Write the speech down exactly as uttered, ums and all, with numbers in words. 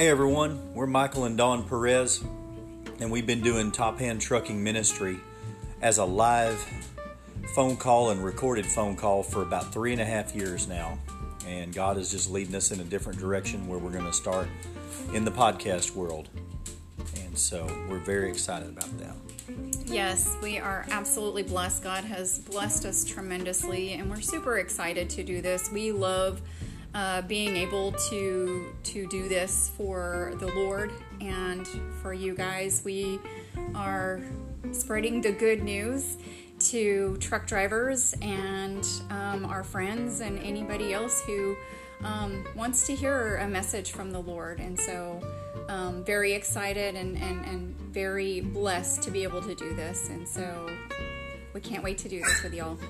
Hey everyone, we're Michael and Dawn Perez, and we've been doing Top Hand Trucking Ministry as a live phone call and recorded phone call for about three and a half years now. And God is just leading us in a different direction where we're going to start in the podcast world. And so we're very excited about that. Yes, we are absolutely blessed. God has blessed us tremendously, and we're super excited to do this. We love Uh, being able to to do this for the Lord and for you guys. We are spreading the good news to truck drivers and um, our friends and anybody else who um, wants to hear a message from the Lord. And so um, very excited and, and, and very blessed to be able to do this. And so we can't wait to do this with y'all.